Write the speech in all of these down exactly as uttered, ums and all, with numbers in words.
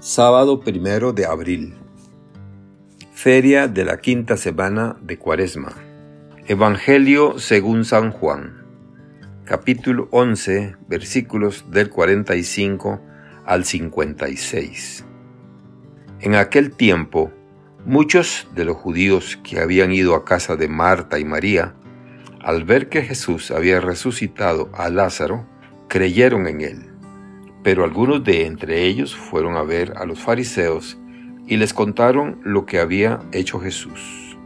Sábado primero de abril. Feria de la quinta semana de Cuaresma. Evangelio según San Juan. Capítulo once, versículos del cuarenta y cinco al cincuenta y seis. En aquel tiempo, muchos de los judíos que habían ido a casa de Marta y María, al ver que Jesús había resucitado a Lázaro, creyeron en él. Pero algunos de entre ellos fueron a ver a los fariseos y les contaron lo que había hecho Jesús.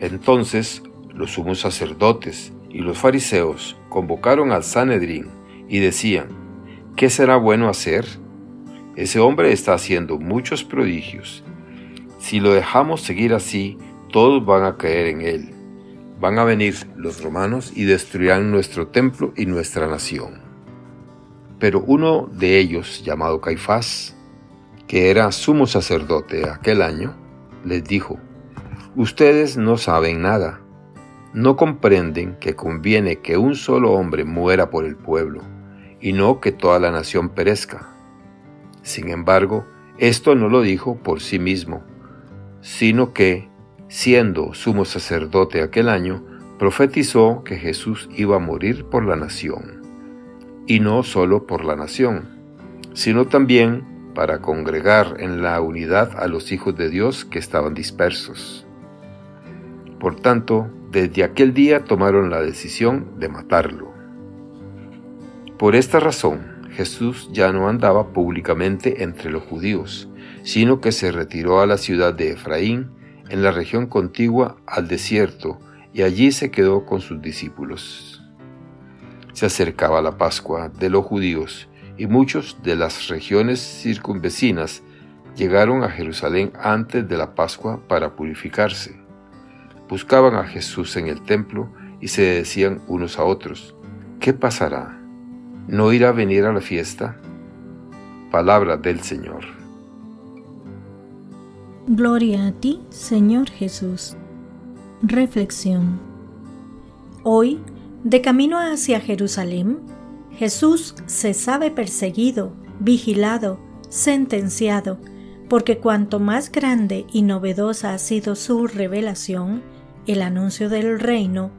Entonces los sumos sacerdotes y los fariseos convocaron al Sanedrín y decían: ¿Qué será bueno hacer? Ese hombre está haciendo muchos prodigios. Si lo dejamos seguir así, todos van a caer en él. Van a venir los romanos y destruirán nuestro templo y nuestra nación. Pero uno de ellos, llamado Caifás, que era sumo sacerdote aquel año, les dijo: «Ustedes no saben nada, no comprenden que conviene que un solo hombre muera por el pueblo, y no que toda la nación perezca». Sin embargo, esto no lo dijo por sí mismo, sino que, siendo sumo sacerdote aquel año, profetizó que Jesús iba a morir por la nación. Y no solo por la nación, sino también para congregar en la unidad a los hijos de Dios que estaban dispersos. Por tanto, desde aquel día tomaron la decisión de matarlo. Por esta razón, Jesús ya no andaba públicamente entre los judíos, sino que se retiró a la ciudad de Efraín, en la región contigua al desierto, y allí se quedó con sus discípulos. Se acercaba la Pascua de los judíos y muchos de las regiones circunvecinas llegaron a Jerusalén antes de la Pascua para purificarse. Buscaban a Jesús en el templo y se decían unos a otros: ¿Qué pasará? ¿No irá a venir a la fiesta? Palabra del Señor. Gloria a ti, Señor Jesús. Reflexión. Hoy, de camino hacia Jerusalén, Jesús se sabe perseguido, vigilado, sentenciado, porque cuanto más grande y novedosa ha sido su revelación, el anuncio del reino,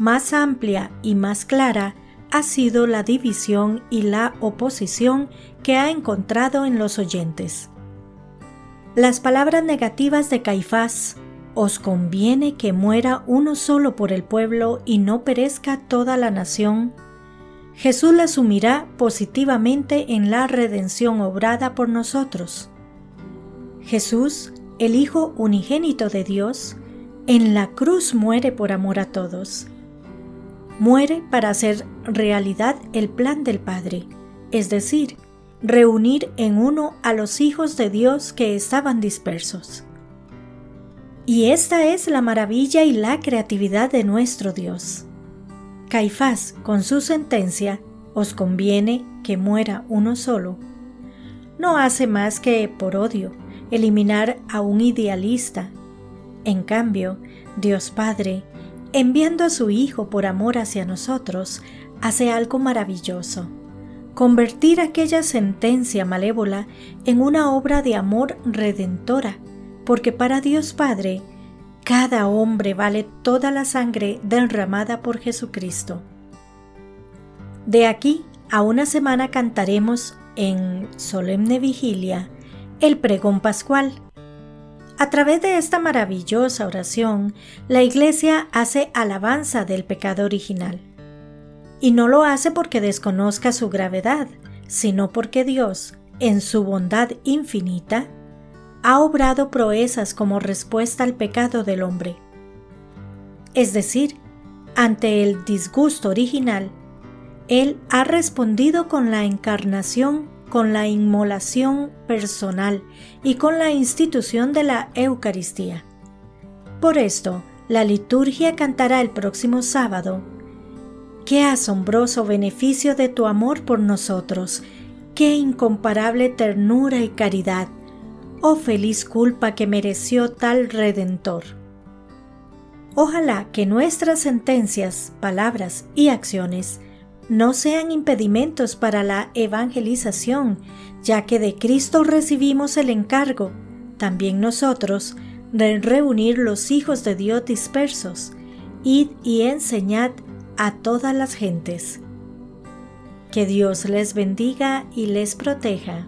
más amplia y más clara ha sido la división y la oposición que ha encontrado en los oyentes. Las palabras negativas de Caifás: «Os conviene que muera uno solo por el pueblo y no perezca toda la nación», Jesús la asumirá positivamente en la redención obrada por nosotros. Jesús, el Hijo unigénito de Dios, en la cruz muere por amor a todos. Muere para hacer realidad el plan del Padre, es decir, reunir en uno a los hijos de Dios que estaban dispersos. Y esta es la maravilla y la creatividad de nuestro Dios. Caifás, con su sentencia, «Os conviene que muera uno solo», no hace más que, por odio, eliminar a un idealista. En cambio, Dios Padre, enviando a su Hijo por amor hacia nosotros, hace algo maravilloso: convertir aquella sentencia malévola en una obra de amor redentora, porque para Dios Padre, cada hombre vale toda la sangre derramada por Jesucristo. De aquí a una semana cantaremos en solemne vigilia el pregón pascual. A través de esta maravillosa oración, la Iglesia hace alabanza del pecado original. Y no lo hace porque desconozca su gravedad, sino porque Dios, en su bondad infinita, ha obrado proezas como respuesta al pecado del hombre. Es decir, ante el disgusto original, Él ha respondido con la encarnación, con la inmolación personal y con la institución de la Eucaristía. Por esto, la liturgia cantará el próximo sábado: «Qué asombroso beneficio de tu amor por nosotros, qué incomparable ternura y caridad. ¡Oh feliz culpa que mereció tal Redentor!». Ojalá que nuestras sentencias, palabras y acciones no sean impedimentos para la evangelización, ya que de Cristo recibimos el encargo, también nosotros, de reunir los hijos de Dios dispersos, id y enseñad a todas las gentes. Que Dios les bendiga y les proteja.